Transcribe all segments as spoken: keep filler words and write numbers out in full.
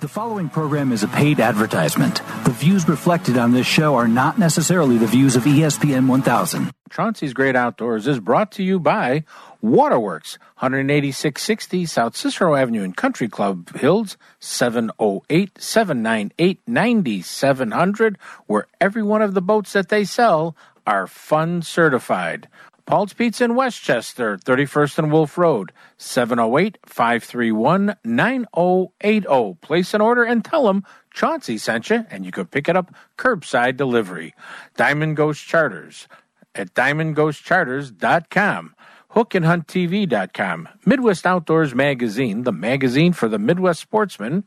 The following program is a paid advertisement. The views reflected on this show are not necessarily the views of E S P N one thousand. Chauncey's Great Outdoors is brought to you by Waterworks, one eighty-six sixty South Cicero Avenue in Country Club Hills, seven oh eight, seven nine eight, nine seven zero zero, where every one of the boats that they sell are fun certified. Paul's Pizza in Westchester, thirty-first and Wolf Road, seven oh eight, five three one, nine oh eight oh. Place an order and tell them Chauncey sent you, and you could pick it up curbside delivery. Diamond Ghost Charters at diamond ghost charters dot com. hook and hunt t v dot com, Midwest Outdoors Magazine, the magazine for the Midwest sportsman,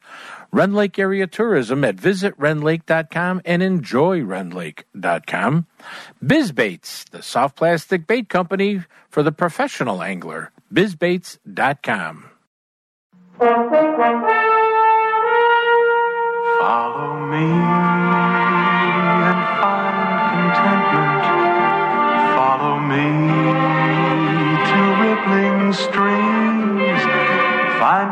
Ren Lake Area Tourism at visit ren lake dot com and enjoy ren lake dot com, Bizbaits, the soft plastic bait company for the professional angler, bizbaits dot com. Follow me and find contentment. Follow me streams, find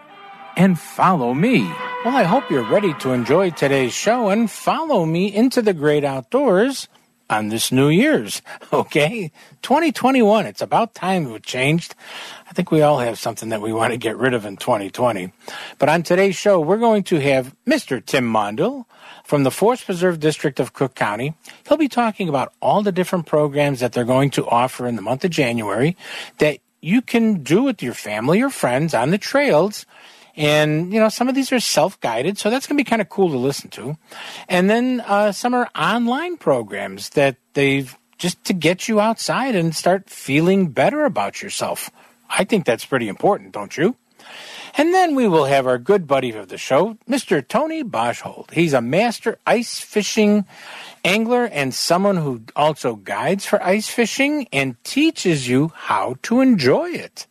and follow me. Well, I hope you're ready to enjoy today's show and follow me into the great outdoors on this New Year's, okay? twenty twenty-one, it's about time it changed. I think we all have something that we want to get rid of in twenty twenty. But on today's show, we're going to have Mister Tim Mondo from the Forest Preserve District of Cook County. He'll be talking about all the different programs that they're going to offer in the month of January that you can do with your family or friends on the trails. And, you know, some of these are self-guided, so that's going to be kind of cool to listen to. And then uh, some are online programs that they've just to get you outside and start feeling better about yourself. I think that's pretty important, don't you? And then we will have our good buddy of the show, Mister Tony Boschhold. He's a master ice fishing angler and someone who also guides for ice fishing and teaches you how to enjoy it.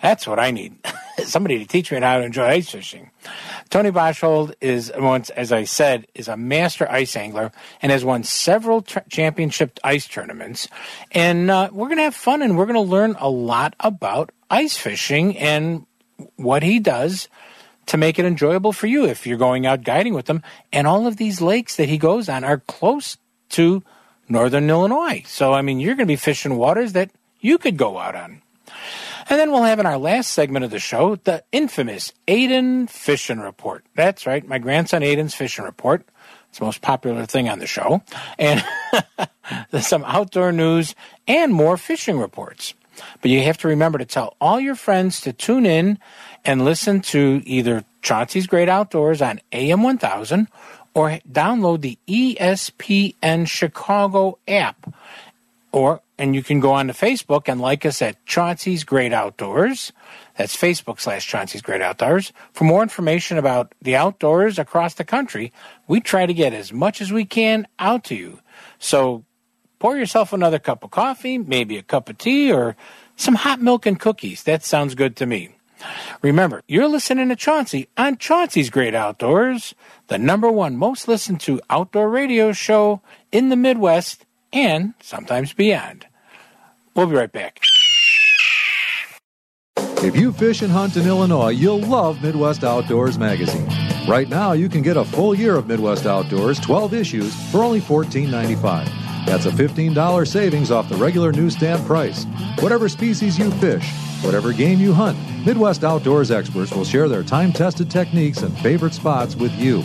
That's what I need, somebody to teach me how to enjoy ice fishing. Tony Boschhold is, once, as I said, is a master ice angler and has won several tra- championship ice tournaments. And uh, we're going to have fun, and we're going to learn a lot about ice fishing and what he does to make it enjoyable for you if you're going out guiding with him. And all of these lakes that he goes on are close to northern Illinois. So, I mean, you're going to be fishing waters that you could go out on. And then we'll have in our last segment of the show, the infamous Aiden Fishing Report. That's right, my grandson Aiden's Fishing Report. It's the most popular thing on the show. And some outdoor news and more fishing reports. But you have to remember to tell all your friends to tune in and listen to either Chauncey's Great Outdoors on A M one thousand or download the E S P N Chicago app. Or, and you can go on to Facebook and like us at Chauncey's Great Outdoors. That's Facebook slash Chauncey's Great Outdoors. For more information about the outdoors across the country, we try to get as much as we can out to you. So pour yourself another cup of coffee, maybe a cup of tea, or some hot milk and cookies. That sounds good to me. Remember, you're listening to Chauncey on Chauncey's Great Outdoors, the number one most listened to outdoor radio show in the Midwest and sometimes beyond. We'll be right back. If you fish and hunt in Illinois, you'll love Midwest Outdoors Magazine. Right now, you can get a full year of Midwest Outdoors, twelve issues, for only fourteen ninety-five. That's a fifteen dollars savings off the regular newsstand price. Whatever species you fish, whatever game you hunt, Midwest Outdoors experts will share their time-tested techniques and favorite spots with you.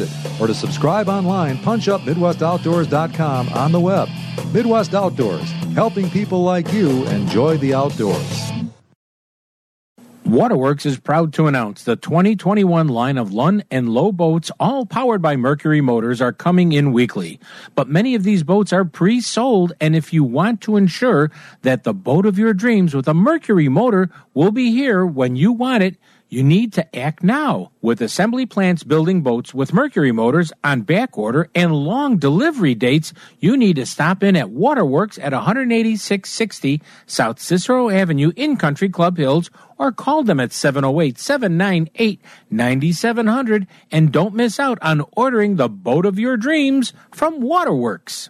Or to subscribe online, punch up midwest outdoors dot com on the web. Midwest Outdoors, helping people like you enjoy the outdoors. Waterworks is proud to announce the twenty twenty-one line of Lund and Lowe boats, all powered by Mercury Motors, are coming in weekly. But many of these boats are pre-sold, and if you want to ensure that the boat of your dreams with a Mercury motor will be here when you want it, you need to act now with assembly plants building boats with Mercury Motors on back order and long delivery dates. You need to stop in at Waterworks at one eighty-six sixty South Cicero Avenue in Country Club Hills, or call them at seven oh eight, seven nine eight, nine seven zero zero, and don't miss out on ordering the boat of your dreams from Waterworks.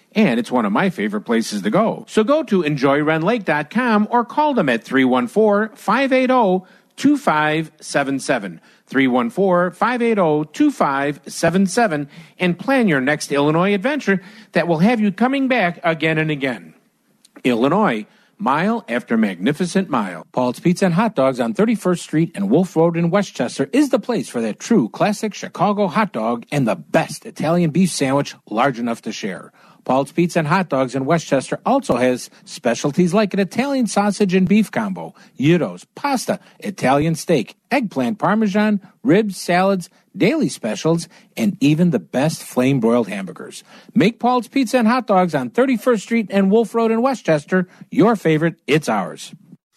And it's one of my favorite places to go. So go to enjoy ren lake dot com or call them at three one four, five eight zero, two five seven seven, three one four, five eight zero, two five seven seven, and plan your next Illinois adventure that will have you coming back again and again. Illinois, mile after magnificent mile. Paul's Pizza and Hot Dogs on thirty-first street and Wolf Road in Westchester is the place for that true classic Chicago hot dog and the best Italian beef sandwich large enough to share. Paul's Pizza and Hot Dogs in Westchester also has specialties like an Italian sausage and beef combo, gyros, pasta, Italian steak, eggplant parmesan, ribs, salads, daily specials, and even the best flame-broiled hamburgers. Make Paul's Pizza and Hot Dogs on thirty-first street and Wolf Road in Westchester your favorite. It's ours.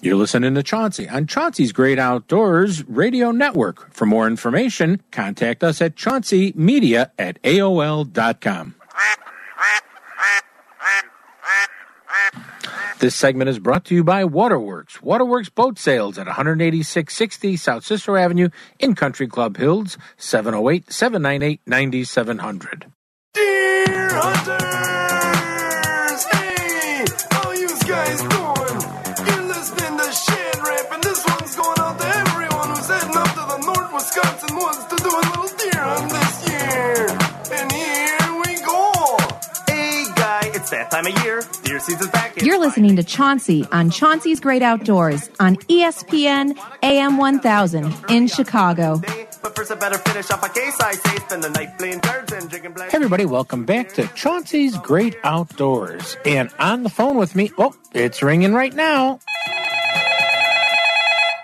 You're listening to Chauncey on Chauncey's Great Outdoors Radio Network. For more information, contact us at chauncey media at A O L dot com. This segment is brought to you by Waterworks. Waterworks Boat Sales at one eighty-six sixty South Cicero Avenue in Country Club Hills, seven oh eight, seven nine eight, nine seven zero zero. Dear Hunters! Hey! How you guys doing? Wisconsin wants to do a little deer hunt this year, and here we go. Hey, guy, it's that time of year. Deer season's back. You're listening to Chauncey on Chauncey's Great Outdoors on E S P N A M one thousand in Chicago. But first, I better finish off my case. I say, spend the night playing cards and drinking black. Everybody, welcome back to Chauncey's Great Outdoors. And on the phone with me, oh, it's ringing right now.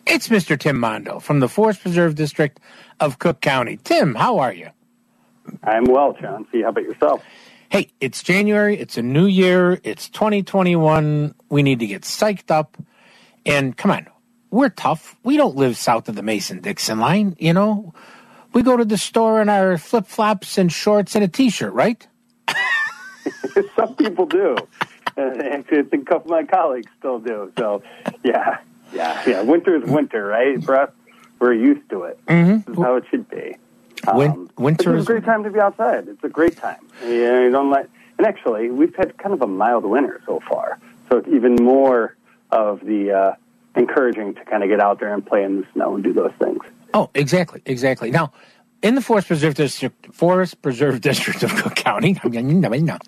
It's Mister Tim Mondo from the Forest Preserve District of Cook County. Tim, how are you? I'm well, Chauncey. How about yourself? Hey, it's January. It's a new year. It's twenty twenty-one. We need to get psyched up. And come on, we're tough. We don't live south of the Mason-Dixon line, you know. We go to the store in our flip-flops and shorts and a T-shirt, right? Some people do. Actually, I think a couple of my colleagues still do. So, yeah. Yeah, yeah. Winter is winter, right? For us, we're used to it. Mm-hmm. This is how it should be. Um, winter is a great time to be outside. It's a great time. You know, you don't let. And actually, we've had kind of a mild winter so far, so it's even more of the uh, encouraging to kind of get out there and play in the snow and do those things. Oh, exactly, exactly. Now, in the Forest Preserve District, Forest Preserve District of Cook County,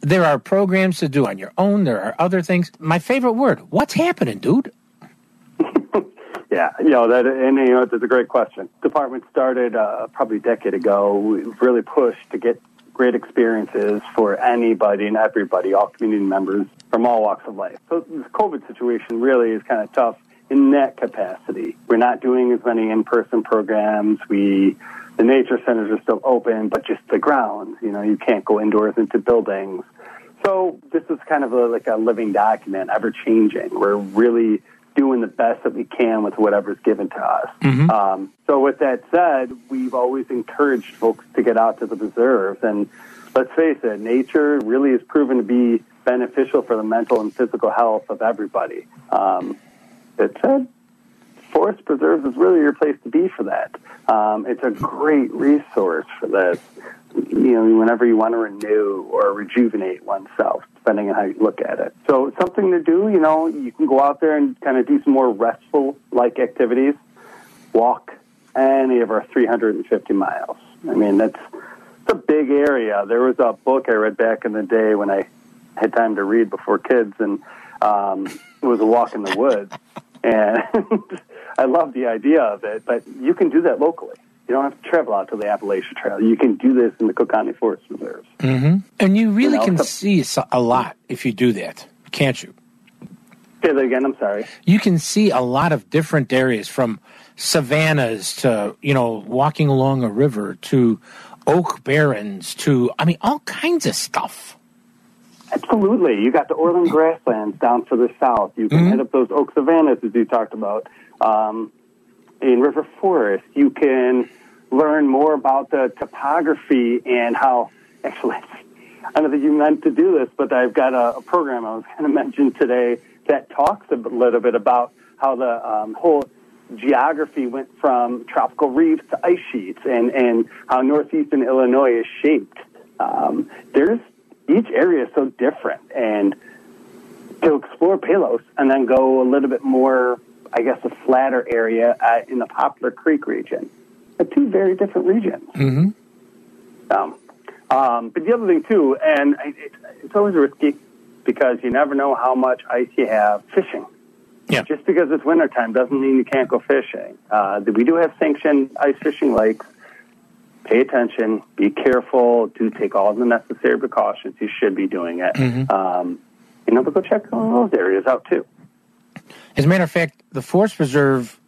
there are programs to do on your own. There are other things. My favorite word: what's happening, dude? Yeah, you know, that, and you know, that's a great question. Department started uh, probably a decade ago. We really pushed to get great experiences for anybody and everybody, all community members from all walks of life. So this COVID situation really is kind of tough in that capacity. We're not doing as many in-person programs. We, the nature centers are still open, but just the grounds. You know, you can't go indoors into buildings. So this is kind of a, like a living document, ever-changing. We're really doing the best that we can with whatever's given to us. Mm-hmm. Um, so with that said, we've always encouraged folks to get out to the preserves. And let's face it, nature really has proven to be beneficial for the mental and physical health of everybody. Um, that said, Forest Preserves is really your place to be for that. Um, it's a great resource for this. You know, whenever you want to renew or rejuvenate oneself, depending on how you look at it. So it's something to do. You know, you can go out there and kind of do some more restful-like activities, walk any of our three hundred fifty miles. I mean, that's it's a big area. There was a book I read back in the day when I had time to read before kids, and um, it was A Walk in the Woods. And I love the idea of it, but you can do that locally. You don't have to travel out to the Appalachian Trail. You can do this in the Cook County Forest Reserves. Mm-hmm. And you really you know, can see a lot if you do that, can't you? Say that again, I'm sorry. You can see a lot of different areas, from savannas to, you know, walking along a river to oak barrens to, I mean, all kinds of stuff. Absolutely. You got the Orland grasslands down to the south. You can mm-hmm. hit up those oak savannas, as you talked about. Um, in river forest, you can learn more about the topography and how, actually, I don't think you meant to do this, but I've got a, a program I was going to mention today that talks a little bit about how the um, whole geography went from tropical reefs to ice sheets, and, and how northeastern Illinois is shaped. Um, there's Each area is so different, and to explore Palos and then go a little bit more, I guess, a flatter area uh, in the Poplar Creek region. They're two very different regions. Mm-hmm. Um, um, but the other thing, too, and it, it's always risky because you never know how much ice you have fishing. Yeah. Just because it's wintertime doesn't mean you can't go fishing. Uh, we do have sanctioned ice fishing lakes. Pay attention, be careful, do take all the necessary precautions. You should be doing it. Mm-hmm. Um, you know, but go check all those areas out, too. As a matter of fact, the Forest Preserve,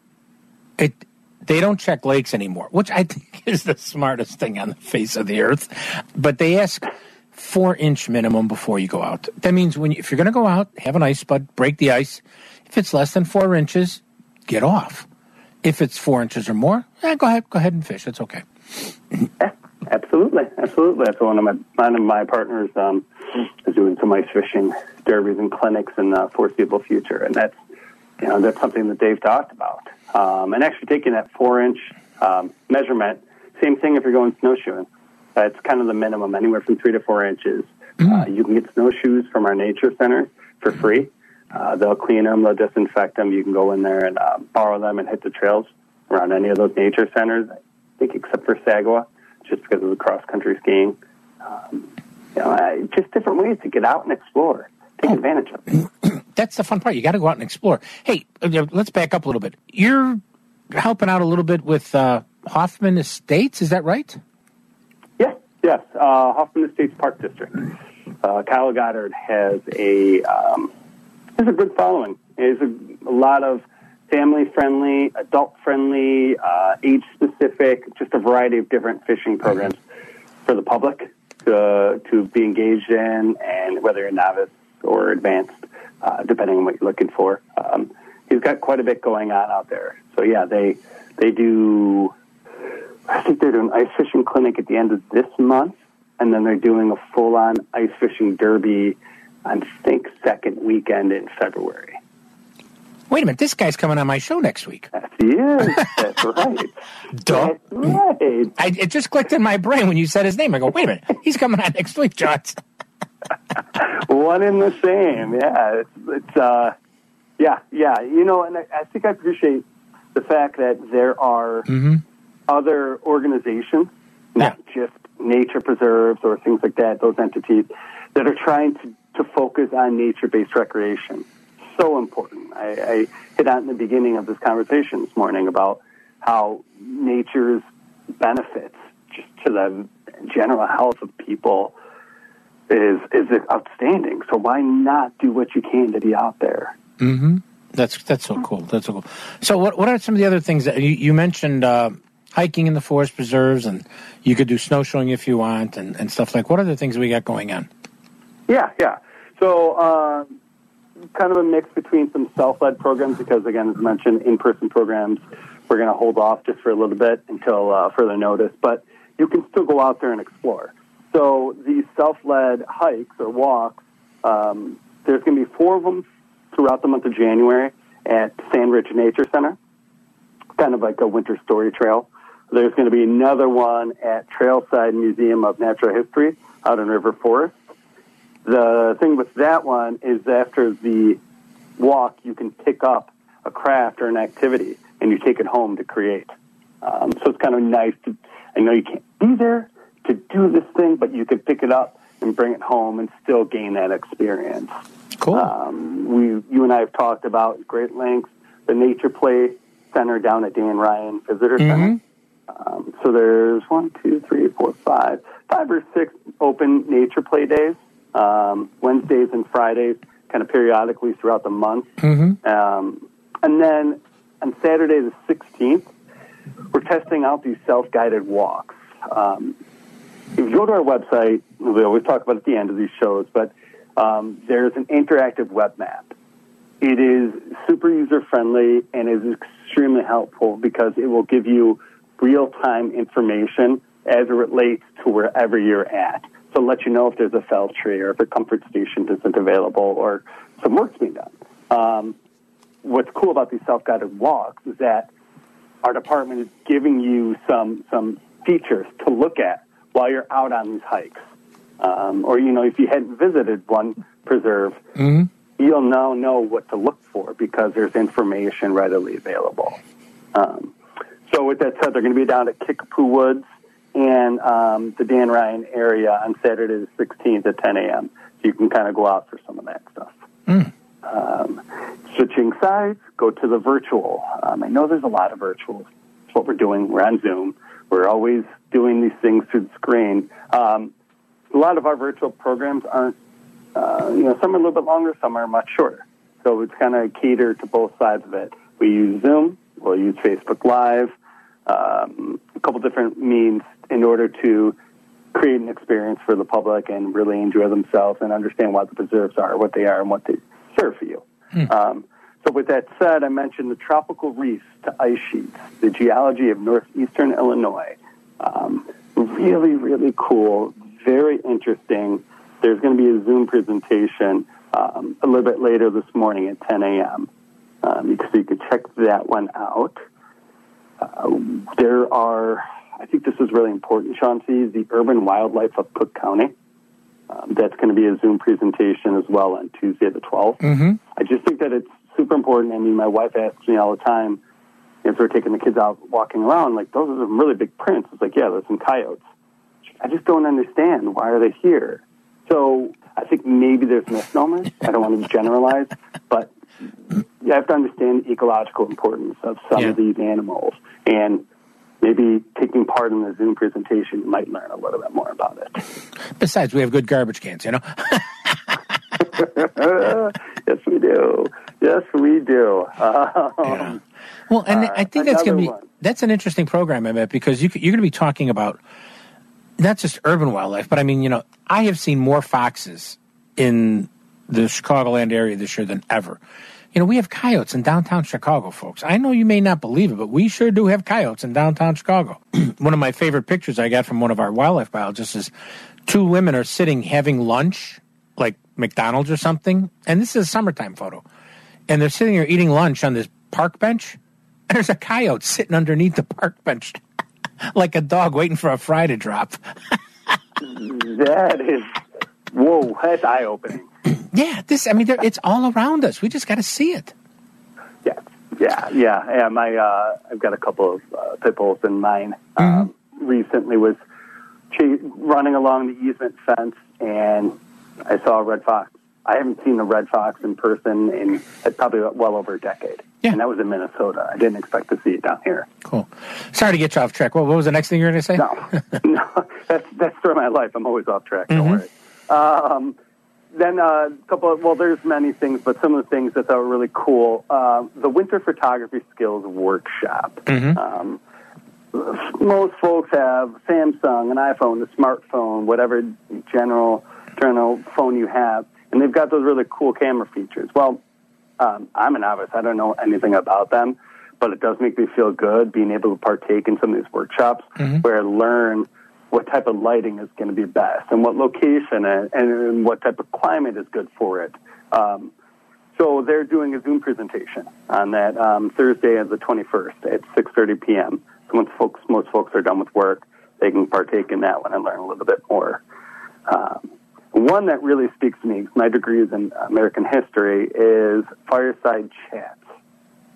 it they don't check lakes anymore, which I think is the smartest thing on the face of the earth. But they ask four-inch minimum before you go out. That means when you, if you're going to go out, have an ice bud, break the ice. If it's less than four inches, get off. If it's four inches or more, eh, go ahead, go ahead and fish. It's okay. Yeah, absolutely, absolutely. That's one of my one of my partners um, is doing some ice fishing derbies and clinics in the foreseeable future, and that's you know that's something that they've talked about. Um, and actually taking that four inch um, measurement, same thing if you're going snowshoeing. That's kind of the minimum, anywhere from three to four inches. Mm. Uh, you can get snowshoes from our nature center for free. Uh, they'll clean them, they'll disinfect them. You can go in there and uh, borrow them and hit the trails around any of those nature centers. I think except for Sagawa, just because of the cross-country skiing. Um, you know, uh, just different ways to get out and explore. Take oh. advantage of it. That's the fun part. You got to go out and explore. Hey, let's back up a little bit. You're helping out a little bit with uh, Hoffman Estates, is that right? Yes, yes. Uh, Hoffman Estates Park District. Uh, Kyle Goddard has a um, has a good following. There's a, a lot of family-friendly, adult-friendly, uh, age-specific, just a variety of different fishing programs for the public to, to be engaged in, and whether you're novice or advanced, uh, depending on what you're looking for. Um, he's got quite a bit going on out there. So, yeah, they they do, I think they're doing an ice fishing clinic at the end of this month, and then they're doing a full-on ice fishing derby, I think, second weekend in February. Wait a minute, this guy's coming on my show next week. Yes, he is. That's right. Duh. That's right. I, it just clicked in my brain when you said his name. I go, wait a minute, he's coming on next week, John. One in the same, yeah. It's, it's uh, yeah, yeah. You know, and I, I think I appreciate the fact that there are mm-hmm. other organizations, not yeah. just nature preserves or things like that, those entities, that are trying to, to focus on nature-based recreation. So important. I, I hit out in the beginning of this conversation this morning about how nature's benefits just to the general health of people is is outstanding. So why not do what you can to be out there? Mm-hmm. That's that's so cool. That's so cool. So what what are some of the other things that you, you mentioned? Uh, hiking in the forest preserves, and you could do snowshoeing if you want, and, and stuff like. What other things we got going on? Yeah, yeah. So uh, kind of a mix between some self-led programs because, again, as mentioned, in-person programs we're going to hold off just for a little bit until uh, further notice. But you can still go out there and explore. So these self-led hikes or walks, um, there's going to be four of them throughout the month of January at Sandridge Nature Center, kind of like a winter story trail. There's going to be another one at Trailside Museum of Natural History out in River Forest. The thing with that one is after the walk, you can pick up a craft or an activity, and you take it home to create. Um, so it's kind of nice to, I know you can't be there to do this thing, but you can pick it up and bring it home and still gain that experience. Cool. Um, we, you and I have talked about great lengths, the Nature Play Center down at Dan Ryan Visitor mm-hmm. Center. Um, so there's one, two, three, four, five, five or six open nature play days, um, Wednesdays and Fridays, kind of periodically throughout the month. Mm-hmm. Um, and then on Saturday the sixteenth, we're testing out these self-guided walks. Um, if you go to our website, we always talk about it at the end of these shows, but um, there's an interactive web map. It is super user-friendly and is extremely helpful because it will give you real-time information as it relates to wherever you're at. So let you know if there's a fell tree or if a comfort station isn't available or some work's being done. Um, what's cool about these self-guided walks is that our department is giving you some some features to look at while you're out on these hikes. Um, or, you know, if you hadn't visited one preserve, mm-hmm. you'll now know what to look for because there's information readily available. Um So with that said, they're going to be down at Kickapoo Woods and um, the Dan Ryan area on Saturday the sixteenth at ten a.m. So you can kind of go out for some of that stuff. Mm. Um, switching sides, go to the virtual. Um, I know there's a lot of virtual. It's what we're doing. We're on Zoom. We're always doing these things through the screen. Um, a lot of our virtual programs aren't, uh, you know, some are a little bit longer, some are much shorter. So it's kind of cater to both sides of it. We use Zoom. We'll use Facebook Live, um, a couple different means in order to create an experience for the public and really enjoy themselves and understand what the preserves are, what they are, and what they serve for you. Mm. Um, so with that said, I mentioned the tropical reefs to ice sheets, the geology of northeastern Illinois. Um, really, really cool, very interesting. There's going to be a Zoom presentation um, a little bit later this morning at ten a.m., Um, so you could check that one out. Uh, there are, I think this is really important, Chauncey, the urban wildlife of Cook County. Um, that's going to be a Zoom presentation as well on Tuesday the twelfth. Mm-hmm. I just think that it's super important. I mean, my wife asks me all the time if we're taking the kids out walking around, like, those are some really big prints. It's like, yeah, there's some coyotes. I just don't understand. Why are they here? So I think maybe there's misnomers. I don't want to generalize, but you have to understand the ecological importance of some yeah. of these animals, and maybe taking part in the Zoom presentation, you might learn a little bit more about it. Besides, we have good garbage cans, you know? Yes, we do. Yes, we do. Um, yeah. Well, and uh, I think that's going to be one. That's an interesting program, I bet, because you, you're going to be talking about not just urban wildlife, but I mean, you know, I have seen more foxes in the Chicagoland area this year than ever. You know, we have coyotes in downtown Chicago, folks. I know you may not believe it, but we sure do have coyotes in downtown Chicago. One of my favorite pictures I got from one of our wildlife biologists is two women are sitting having lunch, like McDonald's or something. And this is a summertime photo. And they're sitting here eating lunch on this park bench. And there's a coyote sitting underneath the park bench like a dog waiting for a fry to drop. That is, whoa, that's eye-opening. Yeah, this, I mean, it's all around us. We just got to see it. Yeah, yeah, yeah. yeah my, uh, I've got a couple of uh, pit bulls in mine. Um, mm-hmm. Recently was che- running along the easement fence, and I saw a red fox. I haven't seen a red fox in person in probably well over a decade. Yeah. And that was in Minnesota. I didn't expect to see it down here. Cool. Sorry to get you off track. What, what was the next thing you were going to say? No, no that's, that's for my life. I'm always off track. Don't mm-hmm. worry. Um, Then a couple of, well, there's many things, but some of the things that I thought were really cool. Uh, the Winter Photography Skills Workshop. Mm-hmm. Um, most folks have Samsung, an iPhone, a smartphone, whatever general external phone you have, and they've got those really cool camera features. Well, um, I'm a novice. I don't know anything about them, but it does make me feel good being able to partake in some of these workshops mm-hmm. where I learn what type of lighting is going to be best and what location and, and what type of climate is good for it. Um, so they're doing a Zoom presentation on that um, Thursday of the twenty-first at six thirty p.m. So once folks, most folks are done with work, they can partake in that one and learn a little bit more. Um, one that really speaks to me, my degree is in American history, is fireside chats.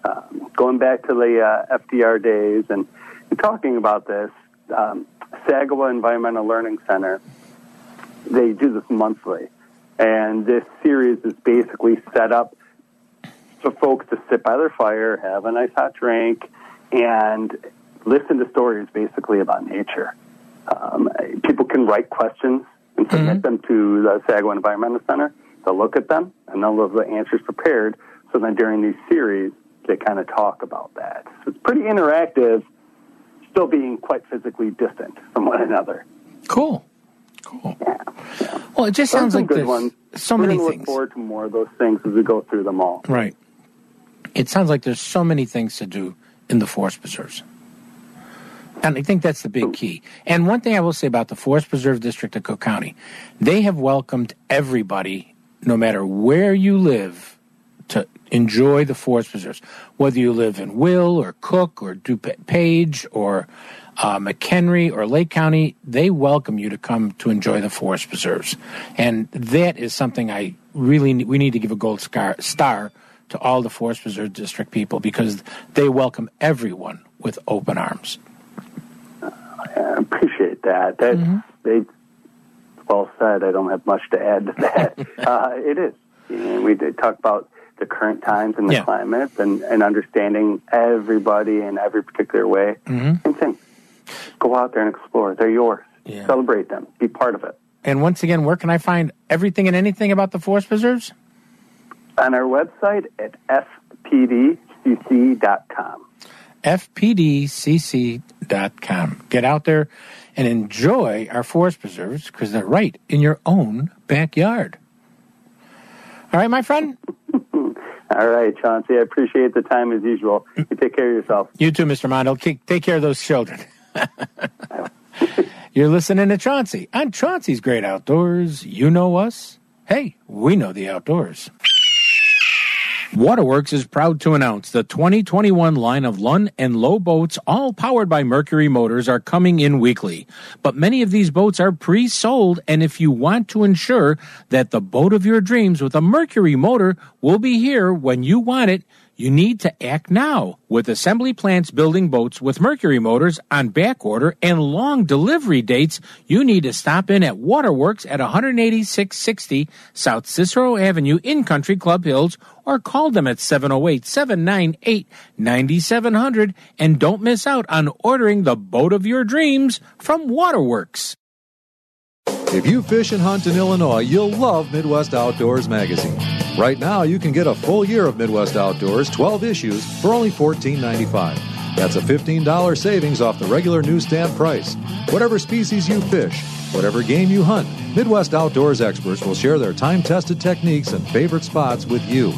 Um, going back to the uh, F D R days and, and talking about this, um, Sagawa Environmental Learning Center, they do this monthly. And this series is basically set up for folks to sit by their fire, have a nice hot drink, and listen to stories basically about nature. Um, people can write questions and submit mm-hmm. them to the Sagawa Environmental Center. They'll look at them, and they'll have the answers prepared. So then during these series, they kind of talk about that. So it's pretty interactive, still being quite physically distant from one another. Cool. Cool. Yeah. yeah. Well, it just sounds like good there's so many things. We're going to look forward to more of those things as we go through them all. Right. It sounds like there's so many things to do in the forest preserves. And I think that's the big key. And one thing I will say about the Forest Preserve District of Cook County, they have welcomed everybody, no matter where you live, to enjoy the forest preserves. Whether you live in Will or Cook or DuPage or uh, McHenry or Lake County, they welcome you to come to enjoy the forest preserves. And that is something I really we need to give a gold star, star to all the Forest Preserve District people, because they welcome everyone with open arms. I appreciate that. That mm-hmm. they, well said. I don't have much to add to that. uh, it is. You know, we did talk about the current times and the yeah. climate and, and understanding everybody in every particular way. Mm-hmm. Same thing. Go out there and explore. They're yours. Yeah. Celebrate them. Be part of it. And once again, where can I find everything and anything about the forest preserves? On our website at f p d c c dot com. f p d c c dot com. Get out there and enjoy our forest preserves, because they're right in your own backyard. All right, my friend? All right, Chauncey. I appreciate the time as usual. You take care of yourself. You too, Mister Mondo. Take, take care of those children. You're listening to Chauncey on Chauncey's Great Outdoors. You know us. Hey, we know the outdoors. Waterworks is proud to announce the twenty twenty-one line of Lund and Lowe boats, all powered by Mercury Motors, are coming in weekly. But many of these boats are pre-sold, and if you want to ensure that the boat of your dreams with a Mercury motor will be here when you want it, you need to act now with assembly plants building boats with Mercury Motors on back order and long delivery dates. You need to stop in at Waterworks at one eighty-six sixty South Cicero Avenue in Country Club Hills, or call them at seven oh eight, seven nine eight, nine seven zero zero, and don't miss out on ordering the boat of your dreams from Waterworks. If you fish and hunt in Illinois, you'll love Midwest Outdoors Magazine. Right now, you can get a full year of Midwest Outdoors, twelve issues, for only fourteen ninety-five. That's a fifteen dollars savings off the regular newsstand price. Whatever species you fish, whatever game you hunt, Midwest Outdoors experts will share their time-tested techniques and favorite spots with you.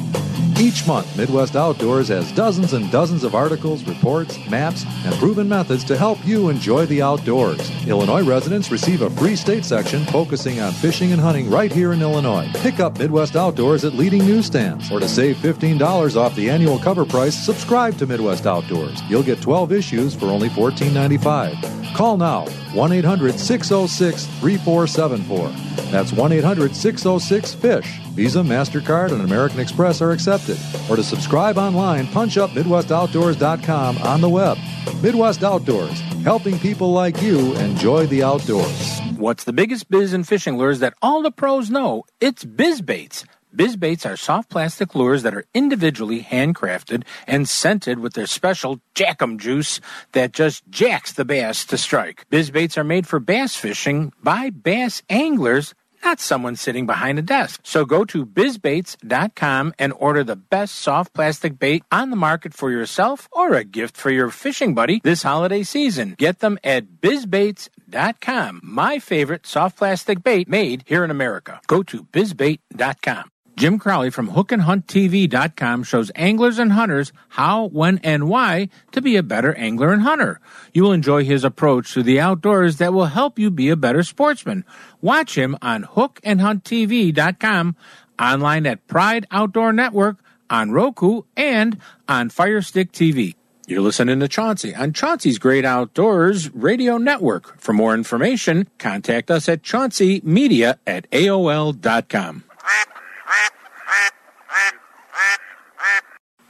Each month, Midwest Outdoors has dozens and dozens of articles, reports, maps, and proven methods to help you enjoy the outdoors. Illinois residents receive a free state section focusing on fishing and hunting right here in Illinois. Pick up Midwest Outdoors at leading newsstands, or to save fifteen dollars off the annual cover price, subscribe to Midwest Outdoors. You'll get twelve issues for only fourteen ninety-five. Call now, one eight hundred, six oh six, three four seven four. That's one eight hundred, six oh six, fish. Visa, MasterCard, and American Express are accepted. Or to subscribe online, punch up midwest outdoors dot com on the web. Midwest Outdoors, helping people like you enjoy the outdoors. What's the biggest biz in fishing lures that all the pros know? It's Bizbaits. Bizbaits are soft plastic lures that are individually handcrafted and scented with their special Jackum juice that just jacks the bass to strike. Bizbaits are made for bass fishing by bass anglers, not someone sitting behind a desk. So go to bizbaits dot com and order the best soft plastic bait on the market for yourself or a gift for your fishing buddy this holiday season. Get them at bizbaits dot com. bizbait dot com, my favorite soft plastic bait made here in America. Go to bizbait dot com. Jim Crowley from hook and hunt T V dot com shows anglers and hunters how, when, and why to be a better angler and hunter. You will enjoy his approach to the outdoors that will help you be a better sportsman. Watch him on hook and hunt T V dot com, online at Pride Outdoor Network, on Roku, and on Firestick T V. You're listening to Chauncey on Chauncey's Great Outdoors Radio Network. For more information, contact us at chauncey media at A O L dot com.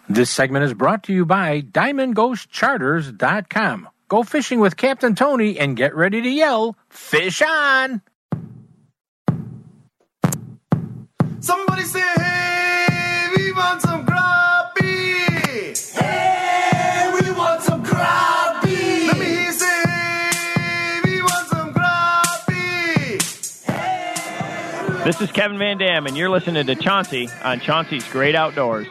This segment is brought to you by Diamond Ghost Charters dot com. Go fishing with Captain Tony and get ready to yell, "Fish on!" Somebody say, "Hey, we want some crappie!" Hey, we want some crappie! Let me hear you say, "Hey, we want some crappie!" Hey, this is Kevin Van Dam, and you're listening to Chauncey on Chauncey's Great Outdoors.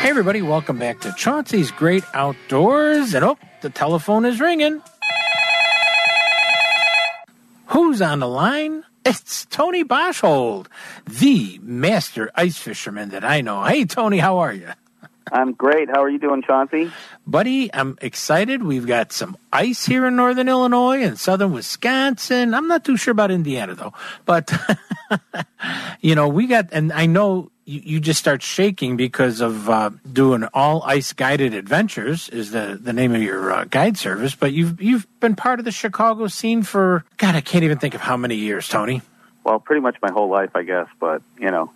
Hey, everybody, welcome back to Chauncey's Great Outdoors. And oh, the telephone is ringing. Who's on the line? It's Tony Boschhold, the master ice fisherman that I know. Hey, Tony, how are you? I'm great. How are you doing, Chauncey? Buddy, I'm excited. We've got some ice here in northern Illinois and southern Wisconsin. I'm not too sure about Indiana, though. But, you know, we got, and I know you, you just start shaking because of uh, doing All Ice Guided Adventures is the, the name of your uh, guide service. But you've, you've been part of the Chicago scene for, God, I can't even think of how many years, Tony. Well, pretty much my whole life, I guess, but, you know,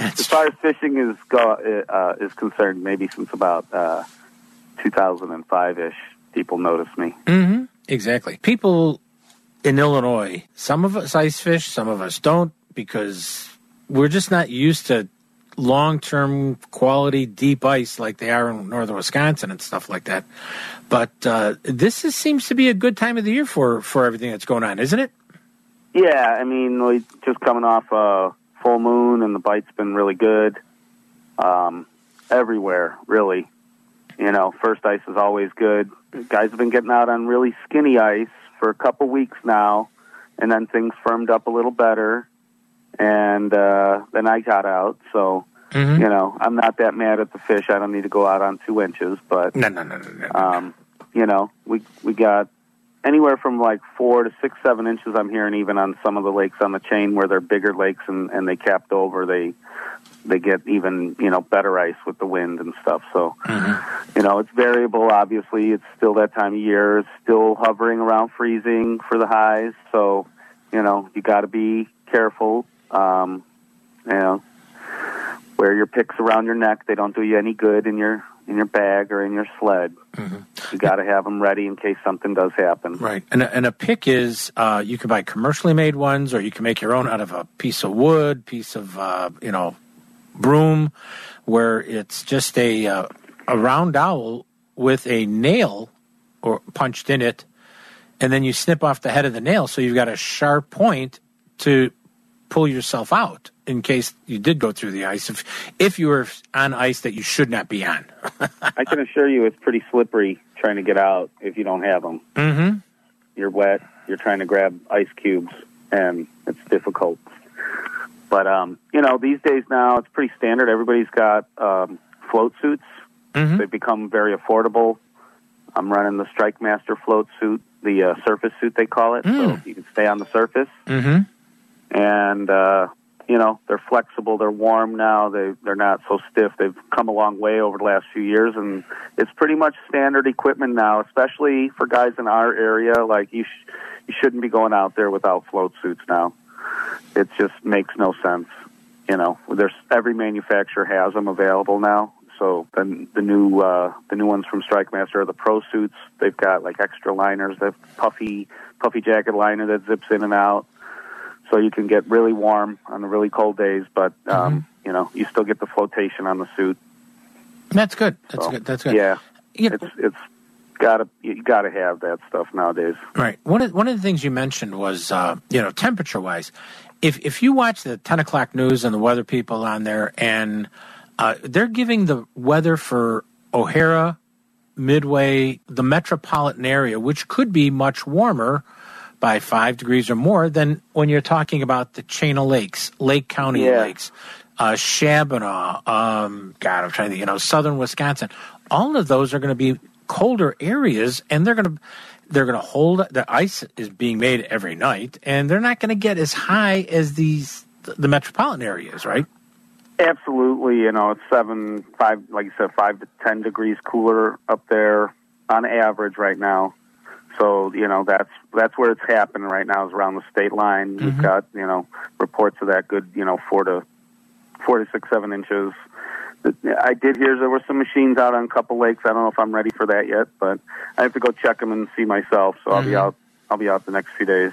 as far as fishing is go- uh, is concerned, maybe since about uh, two thousand five-ish, people notice me. Mm-hmm. Exactly. People in Illinois, some of us ice fish, some of us don't, because we're just not used to long-term quality deep ice like they are in northern Wisconsin and stuff like that. But uh, this is, seems to be a good time of the year for, for everything that's going on, isn't it? Yeah, I mean, we just coming off a full moon, and the bite's been really good um, everywhere, really. You know, first ice is always good. Guys have been getting out on really skinny ice for a couple weeks now, and then things firmed up a little better, and uh, then I got out. So, mm-hmm. you know, I'm not that mad at the fish. I don't need to go out on two inches, but, no, no, no, no, no, no. Um, you know, we we got anywhere from like four to six, seven inches I'm hearing even on some of the lakes on the chain where they're bigger lakes and, and they capped over. They they get even, you know, better ice with the wind and stuff. So, mm-hmm. you know, it's variable, obviously. It's still that time of year. It's still hovering around freezing for the highs. So, you know, you got to be careful. Um, you know, wear your picks around your neck. They don't do you any good in your in your bag or in your sled. Mm-hmm. You got to have them ready in case something does happen. Right. And a, and a pick is, uh, you can buy commercially made ones, or you can make your own out of a piece of wood, piece of, uh, you know, broom, where it's just a, uh, a round dowel with a nail or punched in it. And then you snip off the head of the nail. So you've got a sharp point to pull yourself out in case you did go through the ice, if if you were on ice that you should not be on. I can assure you it's pretty slippery trying to get out if you don't have them. Mm-hmm. You're wet, you're trying to grab ice cubes, and it's difficult. But, um, you know, these days now it's pretty standard. Everybody's got um, float suits. Mm-hmm. They've become very affordable. I'm running the Strike Master float suit, the uh, surface suit they call it, mm. so you can stay on the surface. Mm-hmm. And, uh, you know, they're flexible, they're warm now, they, they're not so stiff. They've come a long way over the last few years, and it's pretty much standard equipment now, especially for guys in our area. Like, you sh- you shouldn't be going out there without float suits now. It just makes no sense, you know. There's, every manufacturer has them available now. So the, the new uh, the new ones from Strike Master are the pro suits. They've got, like, extra liners, that puffy puffy jacket liner that zips in and out. So you can get really warm on the really cold days, but, um, mm-hmm. you know, you still get the flotation on the suit. That's good. That's so, good. That's good. Yeah. You know, it's it's gotta, you got to have that stuff nowadays. Right. One of, one of the things you mentioned was, uh, you know, temperature-wise. If if you watch the ten o'clock news and the weather people on there, and Uh, they're giving the weather for O'Hara, Midway, the metropolitan area, which could be much warmer by five degrees or more than when you're talking about the Chain of Lakes, Lake County yeah. Lakes, uh, Chaminade, um, God, I'm trying to, you know, southern Wisconsin. All of those are going to be colder areas, and they're going to they're going to hold. The ice is being made every night, and they're not going to get as high as these the metropolitan areas, right? Absolutely, you know, it's seven, five, like you said, five to ten degrees cooler up there on average right now. So, you know, that's that's where it's happening right now, is around the state line. Mm-hmm. We've got, you know, reports of that good, you know, four to four to six, seven inches. I did hear there were some machines out on a couple lakes. I don't know if I'm ready for that yet, but I have to go check them and see myself. So mm-hmm. I'll be out. I'll be out the next few days,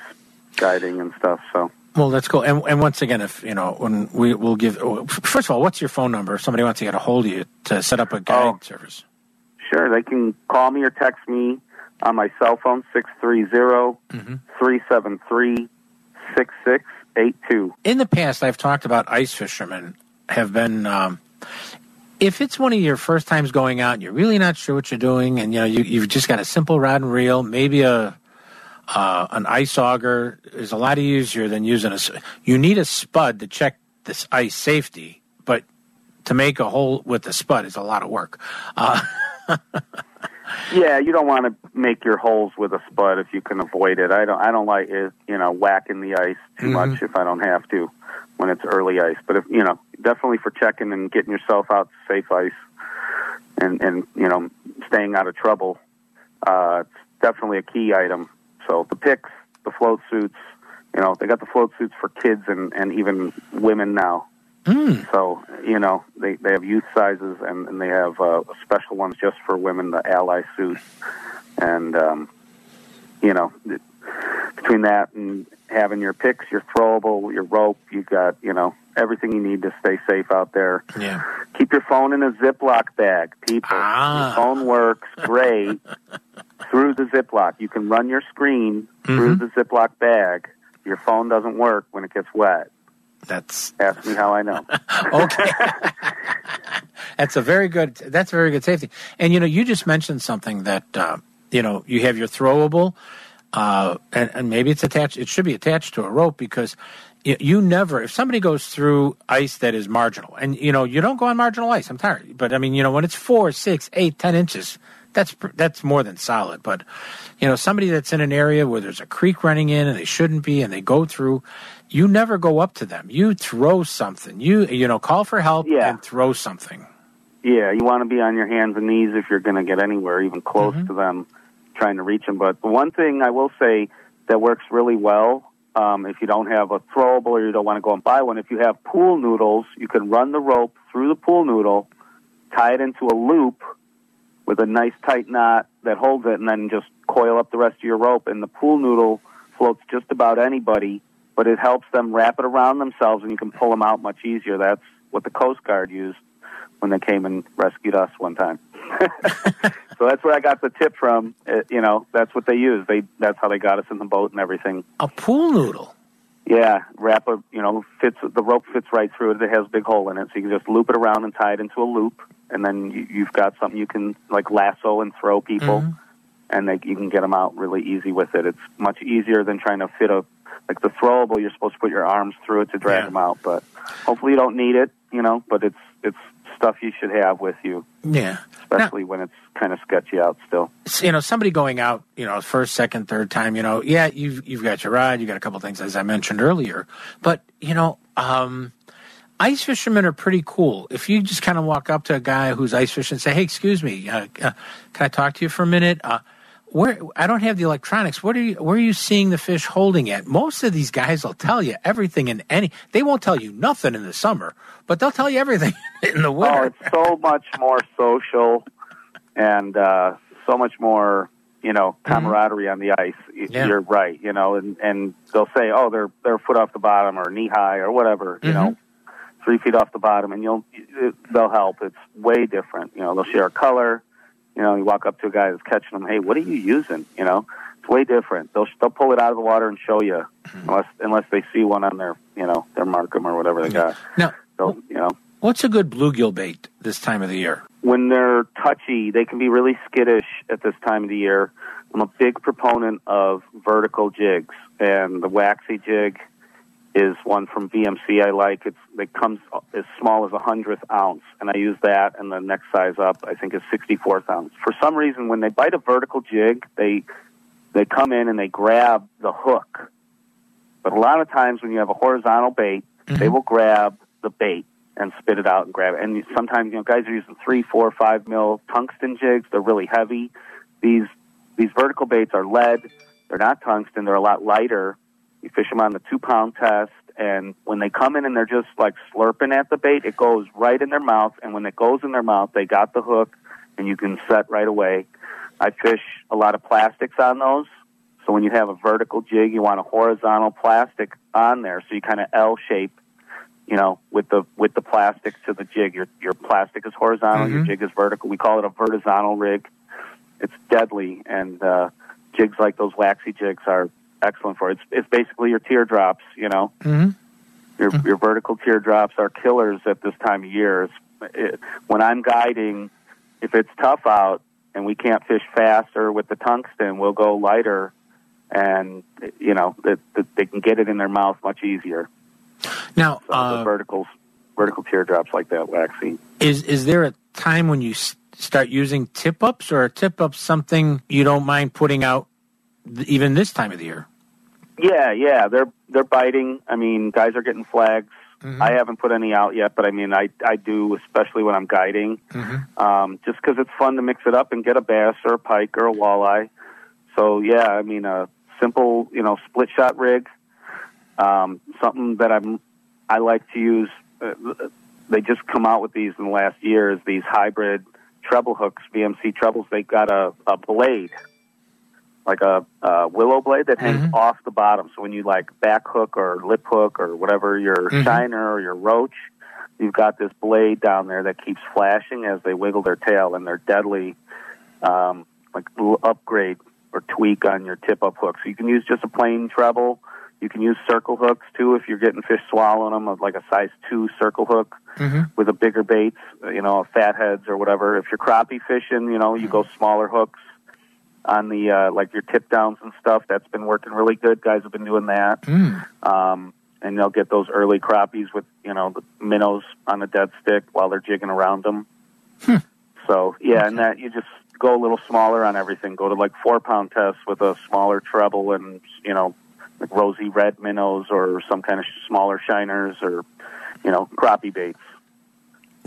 guiding and stuff. So. Well, that's cool. And, and once again, if you know, when we will give. First of all, what's your phone number? If somebody wants to get a hold of you to set up a guide oh, service. Sure, they can call me or text me on my cell phone, six three zero, three seven three, six six eight two. In the past, I've talked about ice fishermen have been. Um, if it's one of your first times going out and you're really not sure what you're doing, and you know you, you've just got a simple rod and reel, maybe a. Uh, an ice auger is a lot easier than using a... You need a spud to check this ice safety, but to make a hole with a spud is a lot of work. Uh, yeah, you don't want to make your holes with a spud if you can avoid it. I don't I don't like it, you know, whacking the ice too mm-hmm. much if I don't have to when it's early ice. But, if you know, definitely for checking and getting yourself out to safe ice and, and you know, staying out of trouble, uh, it's definitely a key item. So the picks, the float suits, you know, they got the float suits for kids and, and even women now. Mm. So, you know, they, they have youth sizes and, and they have uh, special ones just for women, the ally suit. And, um, you know, between that and having your picks, your throwable, your rope, you've got, you know, everything you need to stay safe out there. Yeah. Keep your phone in a Ziploc bag, people. Ah. Your phone works great. Through the Ziploc. You can run your screen through mm-hmm. the Ziploc bag. Your phone doesn't work when it gets wet. That's... Ask me how I know. Okay. That's a very good... That's very good safety. And, you know, you just mentioned something that, uh, you know, you have your throwable, uh, and, and maybe it's attached... It should be attached to a rope because... You never, if somebody goes through ice that is marginal, and, you know, you don't go on marginal ice, I'm tired. But, I mean, you know, when it's four, six, eight, ten inches, that's that's more than solid. But, you know, somebody that's in an area where there's a creek running in and they shouldn't be and they go through, you never go up to them. You throw something. You, you know, call for help yeah. and throw something. Yeah, you want to be on your hands and knees if you're going to get anywhere, even close mm-hmm. to them, trying to reach them. But the one thing I will say that works really well, Um, if you don't have a throwable or you don't want to go and buy one, if you have pool noodles, you can run the rope through the pool noodle, tie it into a loop with a nice tight knot that holds it, and then just coil up the rest of your rope. And the pool noodle floats just about anybody, but it helps them wrap it around themselves, and you can pull them out much easier. That's what the Coast Guard used when they came and rescued us one time. So that's where I got the tip from. It, you know, that's what they use. They that's how they got us in the boat and everything. A pool noodle. Yeah, wrap a you know fits the rope fits right through it. It has a big hole in it, so you can just loop it around and tie it into a loop, and then you, you've got something you can like lasso and throw people, mm-hmm. and they, you can get them out really easy with it. It's much easier than trying to fit a like the throwable. You're supposed to put your arms through it to drag yeah. them out, but hopefully you don't need it. You know, but it's it's. stuff you should have with you, yeah. Especially now, when it's kind of sketchy out still. You know, somebody going out, you know, first, second, third time. You know, yeah, you've you've got your rod, you got a couple things as I mentioned earlier. But you know, um, ice fishermen are pretty cool. If you just kind of walk up to a guy who's ice fishing and say, "Hey, excuse me, uh, uh, can I talk to you for a minute?" Uh, where I don't have the electronics. What are you? Where are you seeing the fish holding at? Most of these guys will tell you everything in any. They won't tell you nothing in the summer, but they'll tell you everything in the winter. Oh, it's so much more social and uh, so much more, you know, camaraderie mm-hmm. on the ice. Yeah. You're right, you know, and, and they'll say, oh, they're they're a foot off the bottom or knee high or whatever, mm-hmm. you know, three feet off the bottom, and you'll it, they'll help. It's way different, you know. They'll share a color. You know, you walk up to a guy that's catching them. Hey, what are you using? You know, it's way different. They'll they'll pull it out of the water and show you, unless unless they see one on their you know their Marcum or whatever they got. Now, so you know, What's a good bluegill bait this time of the year? When they're touchy, they can be really skittish at this time of the year. I'm a big proponent of vertical jigs, and the waxy jig is one from V M C I like. It's, it comes as small as a hundredth ounce, and I use that, and the next size up, I think, is sixty-fourth ounce. For some reason, when they bite a vertical jig, they they come in and they grab the hook. But a lot of times when you have a horizontal bait, mm-hmm. they will grab the bait and spit it out and grab it. And sometimes, you know, guys are using three, four, five mil tungsten jigs. They're really heavy. These these vertical baits are lead. They're not tungsten. They're a lot lighter. You fish them on the two-pound test, and when they come in and they're just, like, slurping at the bait, it goes right in their mouth, and when it goes in their mouth, they got the hook, and you can set right away. I fish a lot of plastics on those, so when you have a vertical jig, you want a horizontal plastic on there, so you kind of L-shape, you know, with the with the plastic to the jig. Your your plastic is horizontal, mm-hmm. your jig is vertical. We call it a vertizontal rig. It's deadly, and uh, jigs like those waxy jigs are excellent for it. It's, it's basically your teardrops, you know. Mm-hmm. Your your vertical teardrops are killers at this time of year. It, when I'm guiding, if it's tough out and we can't fish faster with the tungsten, we'll go lighter, and you know that they, they can get it in their mouth much easier. Now, so uh, the verticals, vertical teardrops like that waxy. Is is there a time when you start using tip ups, or are tip ups something you don't mind putting out even this time of the year? Yeah, yeah, they're they're biting. I mean, guys are getting flags. Mm-hmm. I haven't put any out yet, but I mean, I, I do, especially when I'm guiding, mm-hmm. um, just because it's fun to mix it up and get a bass or a pike or a walleye. So, yeah, I mean, a simple, you know, split shot rig, um, something that I'm I like to use. Uh, they just come out with these in the last year, is these hybrid treble hooks, V M C trebles. They've got a, a blade, like a, a willow blade that hangs mm-hmm. off the bottom. So when you, like, back hook or lip hook or whatever, your mm-hmm. shiner or your roach, you've got this blade down there that keeps flashing as they wiggle their tail, and they're deadly, um, like a little upgrade or tweak on your tip-up hook. So you can use just a plain treble. You can use circle hooks, too, if you're getting fish swallowing them, like a size two circle hook mm-hmm. with a bigger bait, you know, fatheads or whatever. If you're crappie fishing, you know, you mm-hmm. go smaller hooks on the, uh, like, your tip downs and stuff. That's been working really good. Guys have been doing that. Mm. Um, and they'll get those early crappies with, you know, the minnows on a dead stick while they're jigging around them. Hmm. So, yeah, okay. And that you just go a little smaller on everything. Go to, like, four-pound tests with a smaller treble and, you know, like rosy red minnows or some kind of smaller shiners or, you know, crappie baits.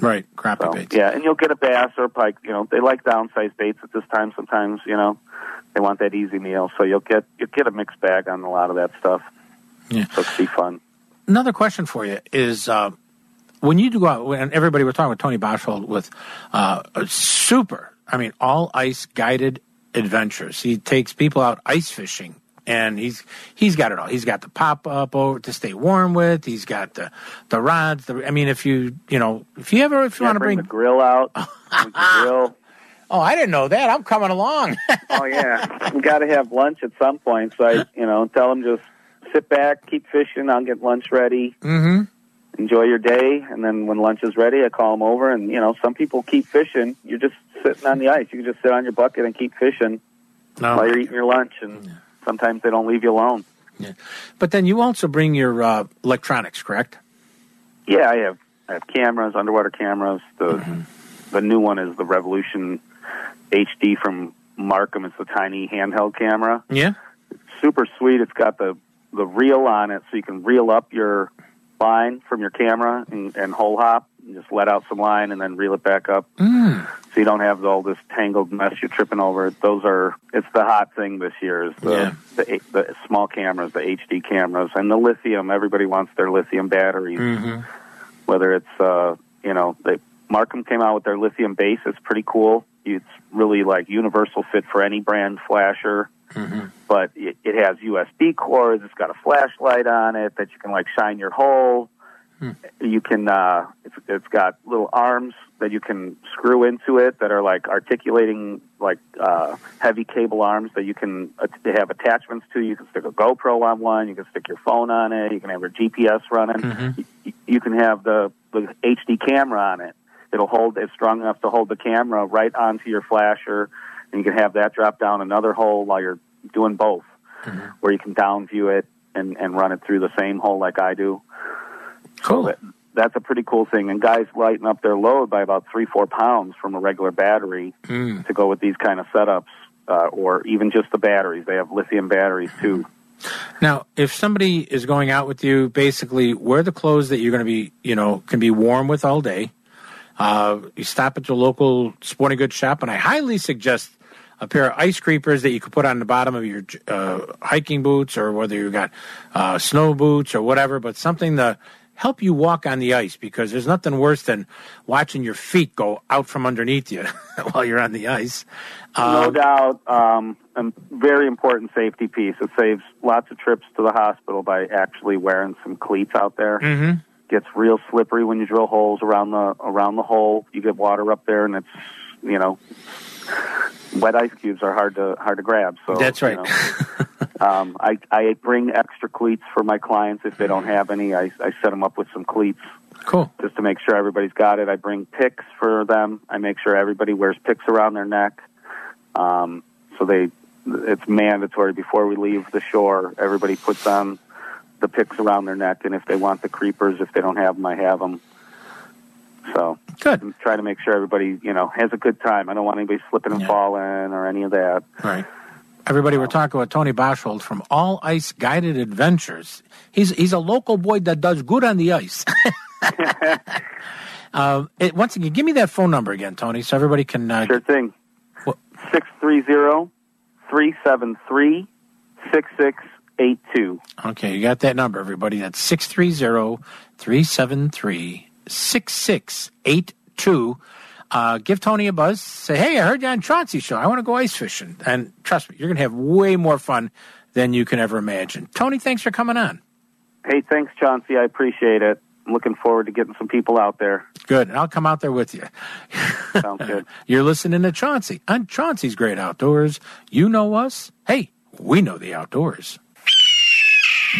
Right, crappie so, baits. Yeah, and you'll get a bass or a pike. You know, they like downsized baits at this time sometimes, you know. They want that easy meal, so you'll get you'll get a mixed bag on a lot of that stuff. Yeah. So it'll be fun. Another question for you is, uh, when you do go out, and everybody, we're talking with Tony Boschhold with uh, a super, I mean, all ice guided adventures. He takes people out ice fishing. And he's he's got it all. He's got the pop-up over to stay warm with. He's got the the rods. The, I mean, if you you know if you ever if you yeah, want to bring, bring the grill out, we can grill. Oh, I didn't know that. I'm coming along. Oh yeah, we got to have lunch at some point. So I you know tell him just sit back, keep fishing. I'll get lunch ready. Mm-hmm. Enjoy your day, and then when lunch is ready, I call them over. And you know some people keep fishing. You're just sitting on the ice. You can just sit on your bucket and keep fishing no. while you're eating your lunch and. Yeah. Sometimes they don't leave you alone. Yeah. But then you also bring your uh, electronics, correct? Yeah, I have, I have cameras, underwater cameras. The mm-hmm. the new one is the Revolution H D from Marcum. It's the tiny handheld camera. Yeah. It's super sweet. It's got the, the reel on it, so you can reel up your line from your camera and, and hole hop, and just let out some line and then reel it back up. Mm. So you don't have all this tangled mess you're tripping over. Those are it's the hot thing this year is the, yeah. the, the small cameras, the H D cameras, and the lithium. Everybody wants their lithium batteries. Mm-hmm. Whether it's uh, you know, they, Marcum came out with their lithium base. It's pretty cool. It's really like universal fit for any brand flasher. Mm-hmm. But it, it has U S B cords. It's got a flashlight on it that you can like shine your hole. Hmm. You can. Uh, it's, it's got little arms that you can screw into it that are like articulating, like uh, heavy cable arms that you can. Uh, they have attachments to. You can stick a GoPro on one. You can stick your phone on it. You can have your G P S running. Mm-hmm. You, you can have the, the H D camera on it. It'll hold, it's strong enough to hold the camera right onto your flasher, and you can have that drop down another hole while you're doing both, mm-hmm. where you can down view it and, and run it through the same hole like I do. Cool. So that, that's a pretty cool thing. And guys lighten up their load by about three, four pounds from a regular battery mm. to go with these kind of setups, uh, or even just the batteries. They have lithium batteries, too. Mm. Now, if somebody is going out with you, basically wear the clothes that you're going to be, you know, can be warm with all day. Uh, you stop at your local sporting goods shop, and I highly suggest a pair of ice creepers that you could put on the bottom of your uh, hiking boots, or whether you've got uh, snow boots or whatever, but something to help you walk on the ice, because there's nothing worse than watching your feet go out from underneath you while you're on the ice. Um, no doubt, um, a very important safety piece. It saves lots of trips to the hospital by actually wearing some cleats out there. Mm-hmm. Gets real slippery when you drill holes around the around the hole. You get water up there, and it's, you know, wet ice cubes are hard to hard to grab. So that's right. You know, um, I I bring extra cleats for my clients if they don't have any. I I set them up with some cleats. Cool. Just to make sure everybody's got it. I bring picks for them. I make sure everybody wears picks around their neck. Um, so they, it's mandatory before we leave the shore. Everybody puts on the picks around their neck, and if they want the creepers, if they don't have them, I have them. So good. Try to make sure everybody, you know, has a good time. I don't want anybody slipping and yeah. falling or any of that. Right. Everybody, um, we're talking about Tony Boschhold from All Ice Guided Adventures. He's he's a local boy that does good on the ice. um, it, once again, give me that phone number again, Tony, so everybody can... Uh, sure thing. six three zero, three seven three, six six eight two. Okay, you got that number, everybody. That's six three zero, three seven three, six six eight two. Uh, give Tony a buzz. Say, hey, I heard you on Chauncey's show. I want to go ice fishing. And trust me, you're going to have way more fun than you can ever imagine. Tony, thanks for coming on. Hey, thanks, Chauncey. I appreciate it. I'm looking forward to getting some people out there. Good, and I'll come out there with you. Sounds good. You're listening to Chauncey on Chauncey's Great Outdoors. You know us. Hey, we know the outdoors.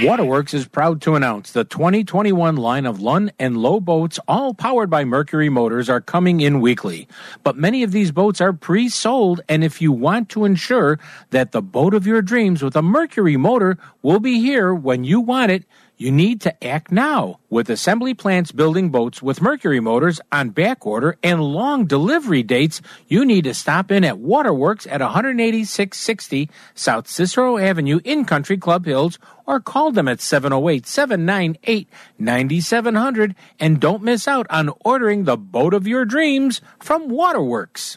Waterworks is proud to announce the twenty twenty-one line of Lund and Lowe boats, all powered by Mercury Motors, are coming in weekly. But many of these boats are pre-sold, and if you want to ensure that the boat of your dreams with a Mercury motor will be here when you want it, you need to act now with assembly plants building boats with Mercury Motors on back order and long delivery dates. You need to stop in at Waterworks at one eighty-six sixty South Cicero Avenue in Country Club Hills, or call them at seven oh eight, seven nine eight, nine seven zero zero, and don't miss out on ordering the boat of your dreams from Waterworks.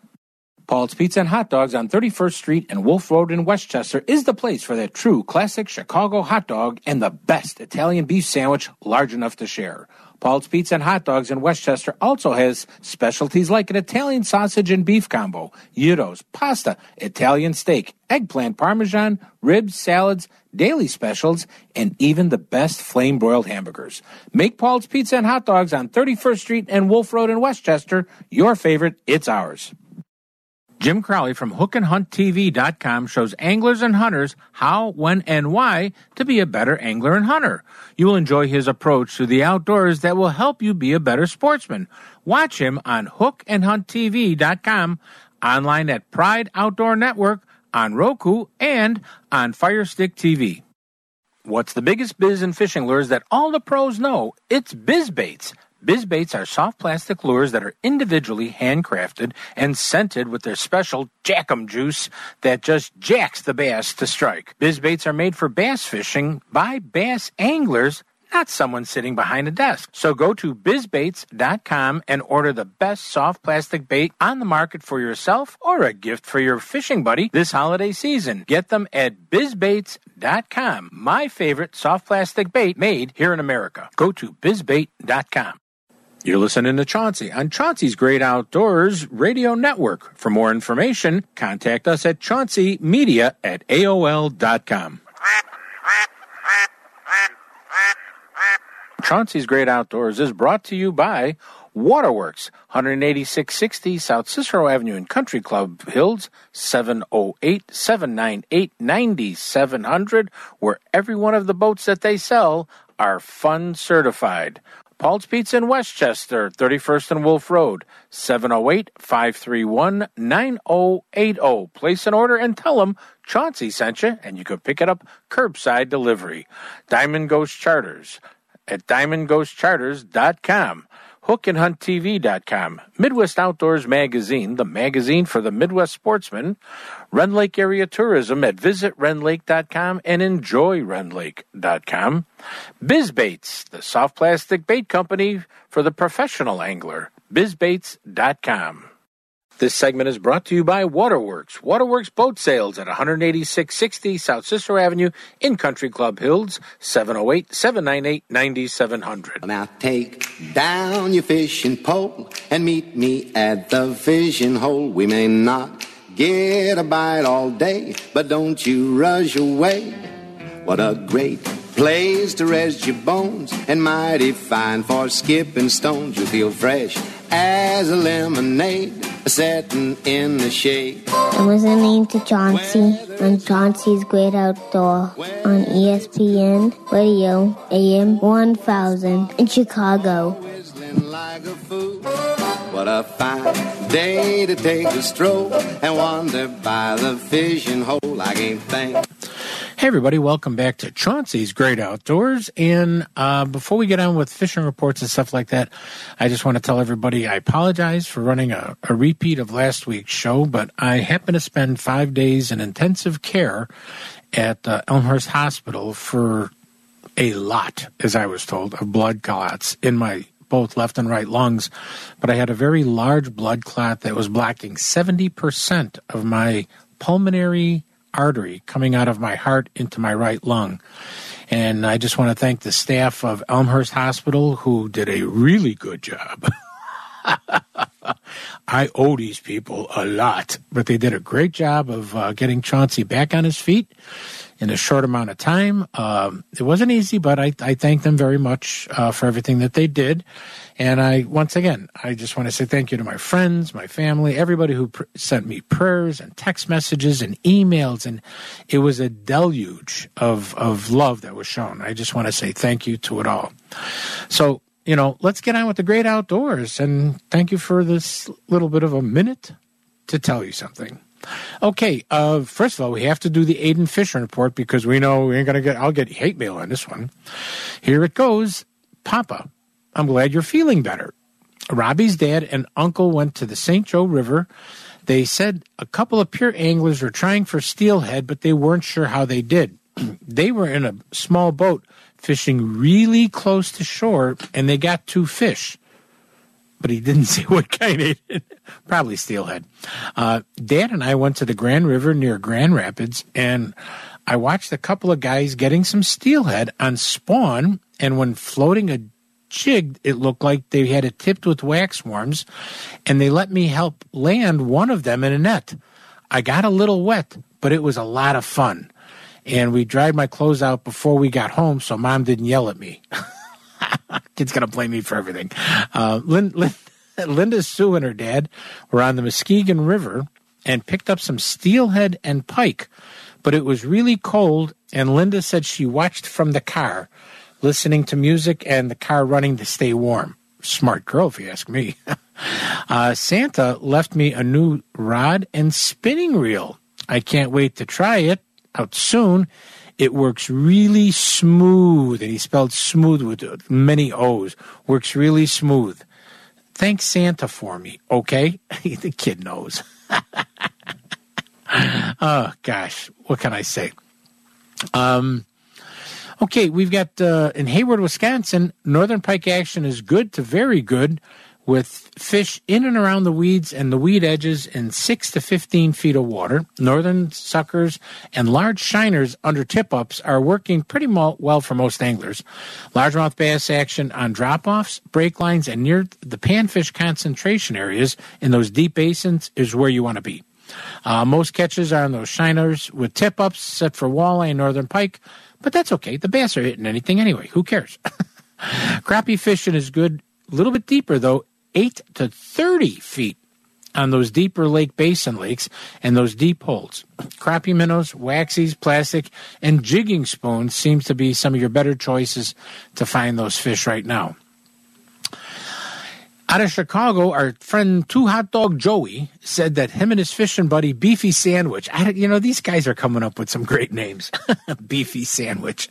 Paul's Pizza and Hot Dogs on thirty-first street and Wolf Road in Westchester is the place for that true classic Chicago hot dog and the best Italian beef sandwich large enough to share. Paul's Pizza and Hot Dogs in Westchester also has specialties like an Italian sausage and beef combo, gyros, pasta, Italian steak, eggplant parmesan, ribs, salads, daily specials, and even the best flame-broiled hamburgers. Make Paul's Pizza and Hot Dogs on thirty-first street and Wolf Road in Westchester your favorite. It's ours. Jim Crowley from hook and hunt t v dot com shows anglers and hunters how, when, and why to be a better angler and hunter. You will enjoy his approach to the outdoors that will help you be a better sportsman. Watch him on hook and hunt t v dot com, online at Pride Outdoor Network, on Roku, and on Firestick T V. What's the biggest biz in fishing lures that all the pros know? It's Bizbaits. Bizbaits are soft plastic lures that are individually handcrafted and scented with their special Jackum juice that just jacks the bass to strike. Bizbaits are made for bass fishing by bass anglers, not someone sitting behind a desk. So go to bizbaits dot com and order the best soft plastic bait on the market for yourself or a gift for your fishing buddy this holiday season. Get them at bizbaits dot com. My favorite soft plastic bait made here in America. Go to bizbait dot com. You're listening to Chauncey on Chauncey's Great Outdoors Radio Network. For more information, contact us at chauncey media at A O L dot com. Chauncey's Great Outdoors is brought to you by Waterworks, one eighty-six sixty South Cicero Avenue in Country Club Hills, seven oh eight, seven nine eight, nine seven zero zero, where every one of the boats that they sell are fun certified. Paul's Pizza in Westchester, thirty-first and Wolf Road, seven oh eight, five three one, nine oh eight oh. Place an order and tell them Chauncey sent you, and you can pick it up curbside delivery. Diamond Ghost Charters at diamond ghost charters dot com. hook and hunt T V dot com, Midwest Outdoors Magazine, the magazine for the Midwest sportsman, Ren Lake Area Tourism at visit ren lake dot com and enjoy ren lake dot com, Bizbaits, the soft plastic bait company for the professional angler, bizbaits dot com. This segment is brought to you by Waterworks. Waterworks Boat Sales at one eighty-six sixty South Cicero Avenue in Country Club Hills, seven oh eight, seven nine eight, nine seven zero zero. Now take down your fishing pole and meet me at the fishing hole. We may not get a bite all day, but don't you rush away. What a great place to rest your bones and mighty fine for skipping stones. You feel fresh as a lemonade, setting in the shade. I'm listening to Chauncey on Chauncey's Great Outdoor on E S P N Radio A M one thousand in Chicago. What a fine day to take a stroll and wander by the fishing hole. I can't think. Hey everybody, welcome back to Chauncey's Great Outdoors, and uh, before we get on with fishing reports and stuff like that, I just want to tell everybody I apologize for running a, a repeat of last week's show, but I happen to spend five days in intensive care at uh, Elmhurst Hospital for a lot, as I was told, of blood clots in my both left and right lungs, but I had a very large blood clot that was blocking seventy percent of my pulmonary artery coming out of my heart into my right lung. And I just want to thank the staff of Elmhurst Hospital who did a really good job. I owe these people a lot, but they did a great job of uh, getting Chauncey back on his feet in a short amount of time. Um, it wasn't easy, but I, I thank them very much uh, for everything that they did. And I, once again, I just want to say thank you to my friends, my family, everybody who pr- sent me prayers and text messages and emails. And it was a deluge of, of love that was shown. I just want to say thank you to it all. So, you know, let's get on with the great outdoors. And thank you for this little bit of a minute to tell you something. Okay, uh, first of all, we have to do the Aiden fishing report because we know we ain't going to get, I'll get hate mail on this one. Here it goes. Papa, I'm glad you're feeling better. Robbie's dad and uncle went to the Saint Joe River. They said a couple of pure anglers were trying for steelhead, but they weren't sure how they did. They were in a small boat fishing really close to shore, and they got two fish. But he didn't say what kind it is. Probably steelhead. Uh, Dad and I went to the Grand River near Grand Rapids, and I watched a couple of guys getting some steelhead on spawn, and when floating a jig, it looked like they had it tipped with wax worms, and they let me help land one of them in a net. I got a little wet, but it was a lot of fun. And we dried my clothes out before we got home, so Mom didn't yell at me. Kid's going to blame me for everything. Uh, Lynn, Lynn, Linda Sue and her dad were on the Muskegon River and picked up some steelhead and pike, but it was really cold, and Linda said she watched from the car, listening to music and the car running to stay warm. Smart girl, if you ask me. uh, Santa left me a new rod and spinning reel. I can't wait to try it out soon. It works really smooth, and he spelled smooth with many O's. Works really smooth. Thank Santa for me, okay? The kid knows. Oh, gosh, what can I say? Um, okay, we've got uh, in Hayward, Wisconsin, northern pike action is good to very good with fish in and around the weeds and the weed edges in six to fifteen feet of water. Northern suckers and large shiners under tip-ups are working pretty well for most anglers. Largemouth bass action on drop-offs, break lines, and near the panfish concentration areas in those deep basins is where you want to be. Uh, most catches are on those shiners with tip-ups set for walleye and northern pike, but that's okay. The bass are hitting anything anyway. Who cares? Crappie fishing is good. A little bit deeper, though, eight to thirty feet on those deeper lake basin lakes and those deep holds. Crappie minnows, waxies, plastic, and jigging spoons seems to be some of your better choices to find those fish right now. Out of Chicago, our friend Two Hot Dog Joey said that him and his fishing buddy Beefy Sandwich, I, you know, these guys are coming up with some great names. Beefy Sandwich.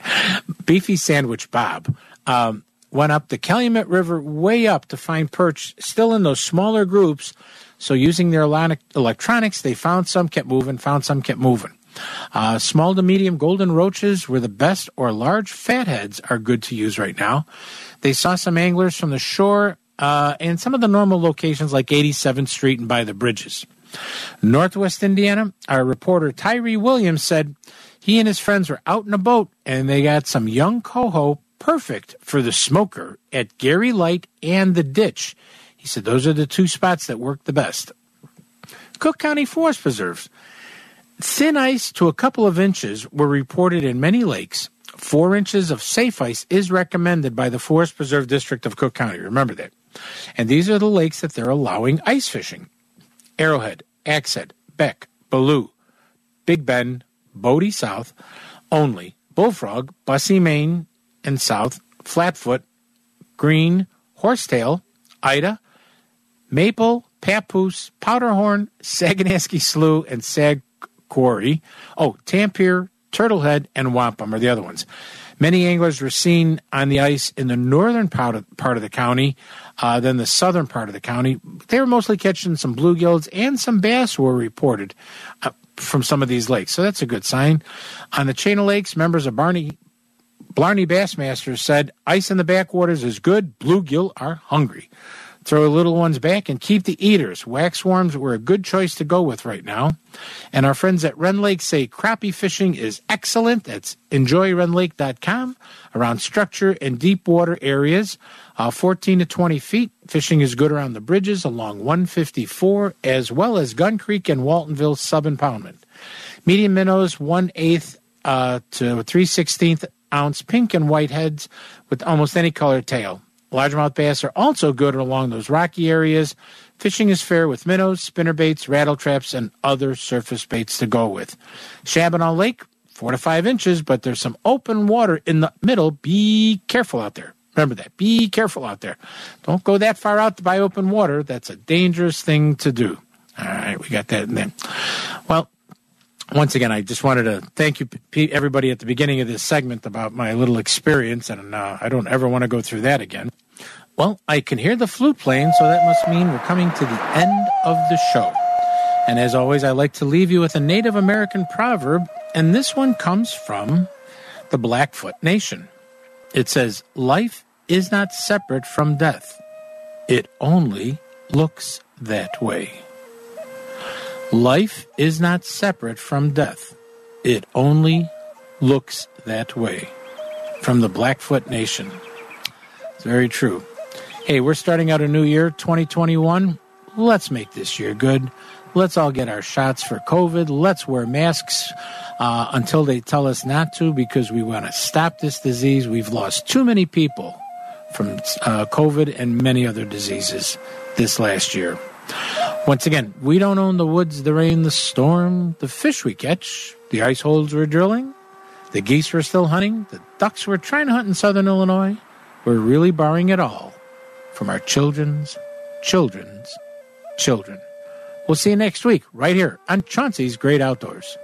Beefy Sandwich Bob. Um, went up the Calumet River way up to find perch still in those smaller groups. So using their electronics, they found some, kept moving, found some, kept moving. Uh, small to medium golden roaches were the best, or large fatheads are good to use right now. They saw some anglers from the shore uh, and some of the normal locations like eighty-seventh Street and by the bridges. Northwest Indiana, our reporter Tyree Williams said he and his friends were out in a boat and they got some young coho, perfect for the smoker at Gary Light and the Ditch. He said those are the two spots that work the best. Cook County Forest Preserves. Thin ice to a couple of inches were reported in many lakes. Four inches of safe ice is recommended by the Forest Preserve District of Cook County. Remember that. And these are the lakes that they're allowing ice fishing. Arrowhead, Axe Head, Beck, Bellew, Big Bend, Bodie South, only, Bullfrog, Bussy, Maine, and south, Flatfoot, Green, Horsetail, Ida, Maple, Papoose, Powderhorn, Saganaski Slough, and Sag Quarry. Oh, Tampere, Turtlehead, and Wampum are the other ones. Many anglers were seen on the ice in the northern part of, part of the county, uh, then the southern part of the county. They were mostly catching some bluegills, and some bass were reported uh, from some of these lakes, so that's a good sign. On the Chain of Lakes, members of Barney... Blarney Bassmaster said, ice in the backwaters is good. Bluegill are hungry. Throw little ones back and keep the eaters. Waxworms were a good choice to go with right now. And our friends at Ren Lake say crappie fishing is excellent. That's enjoy ren lake dot com. Around structure and deep water areas, uh, fourteen to twenty feet. Fishing is good around the bridges along one fifty-four, as well as Gun Creek and Waltonville sub-impoundment. Medium minnows, one eighth uh, to three sixteenths ounce pink and white heads with almost any color tail. Largemouth bass are also good along those rocky areas. Fishing is fair with minnows, spinnerbaits, rattle traps, and other surface baits to go with. Shabanaw Lake, four to five inches, but there's some open water in the middle. Be careful out there. Remember that. Be careful out there. Don't go that far out by open water. That's a dangerous thing to do. All right, we got that in there. Well, once again, I just wanted to thank you, everybody, at the beginning of this segment about my little experience, and uh, I don't ever want to go through that again. Well, I can hear the flute playing, so that must mean we're coming to the end of the show. And as always, I like to leave you with a Native American proverb, and this one comes from the Blackfoot Nation. It says, life is not separate from death. It only looks that way. Life is not separate from death. It only looks that way. From the Blackfoot Nation. It's very true. Hey, we're starting out a new year, twenty twenty-one. Let's make this year good. Let's all get our shots for COVID. Let's wear masks uh, until they tell us not to, because we want to stop this disease. We've lost too many people from uh, COVID and many other diseases this last year. Once again, we don't own the woods, the rain, the storm, the fish we catch, the ice holes we're drilling, the geese we're still hunting, the ducks we're trying to hunt in southern Illinois. We're really borrowing it all from our children's, children's, children. We'll see you next week right here on Chauncey's Great Outdoors.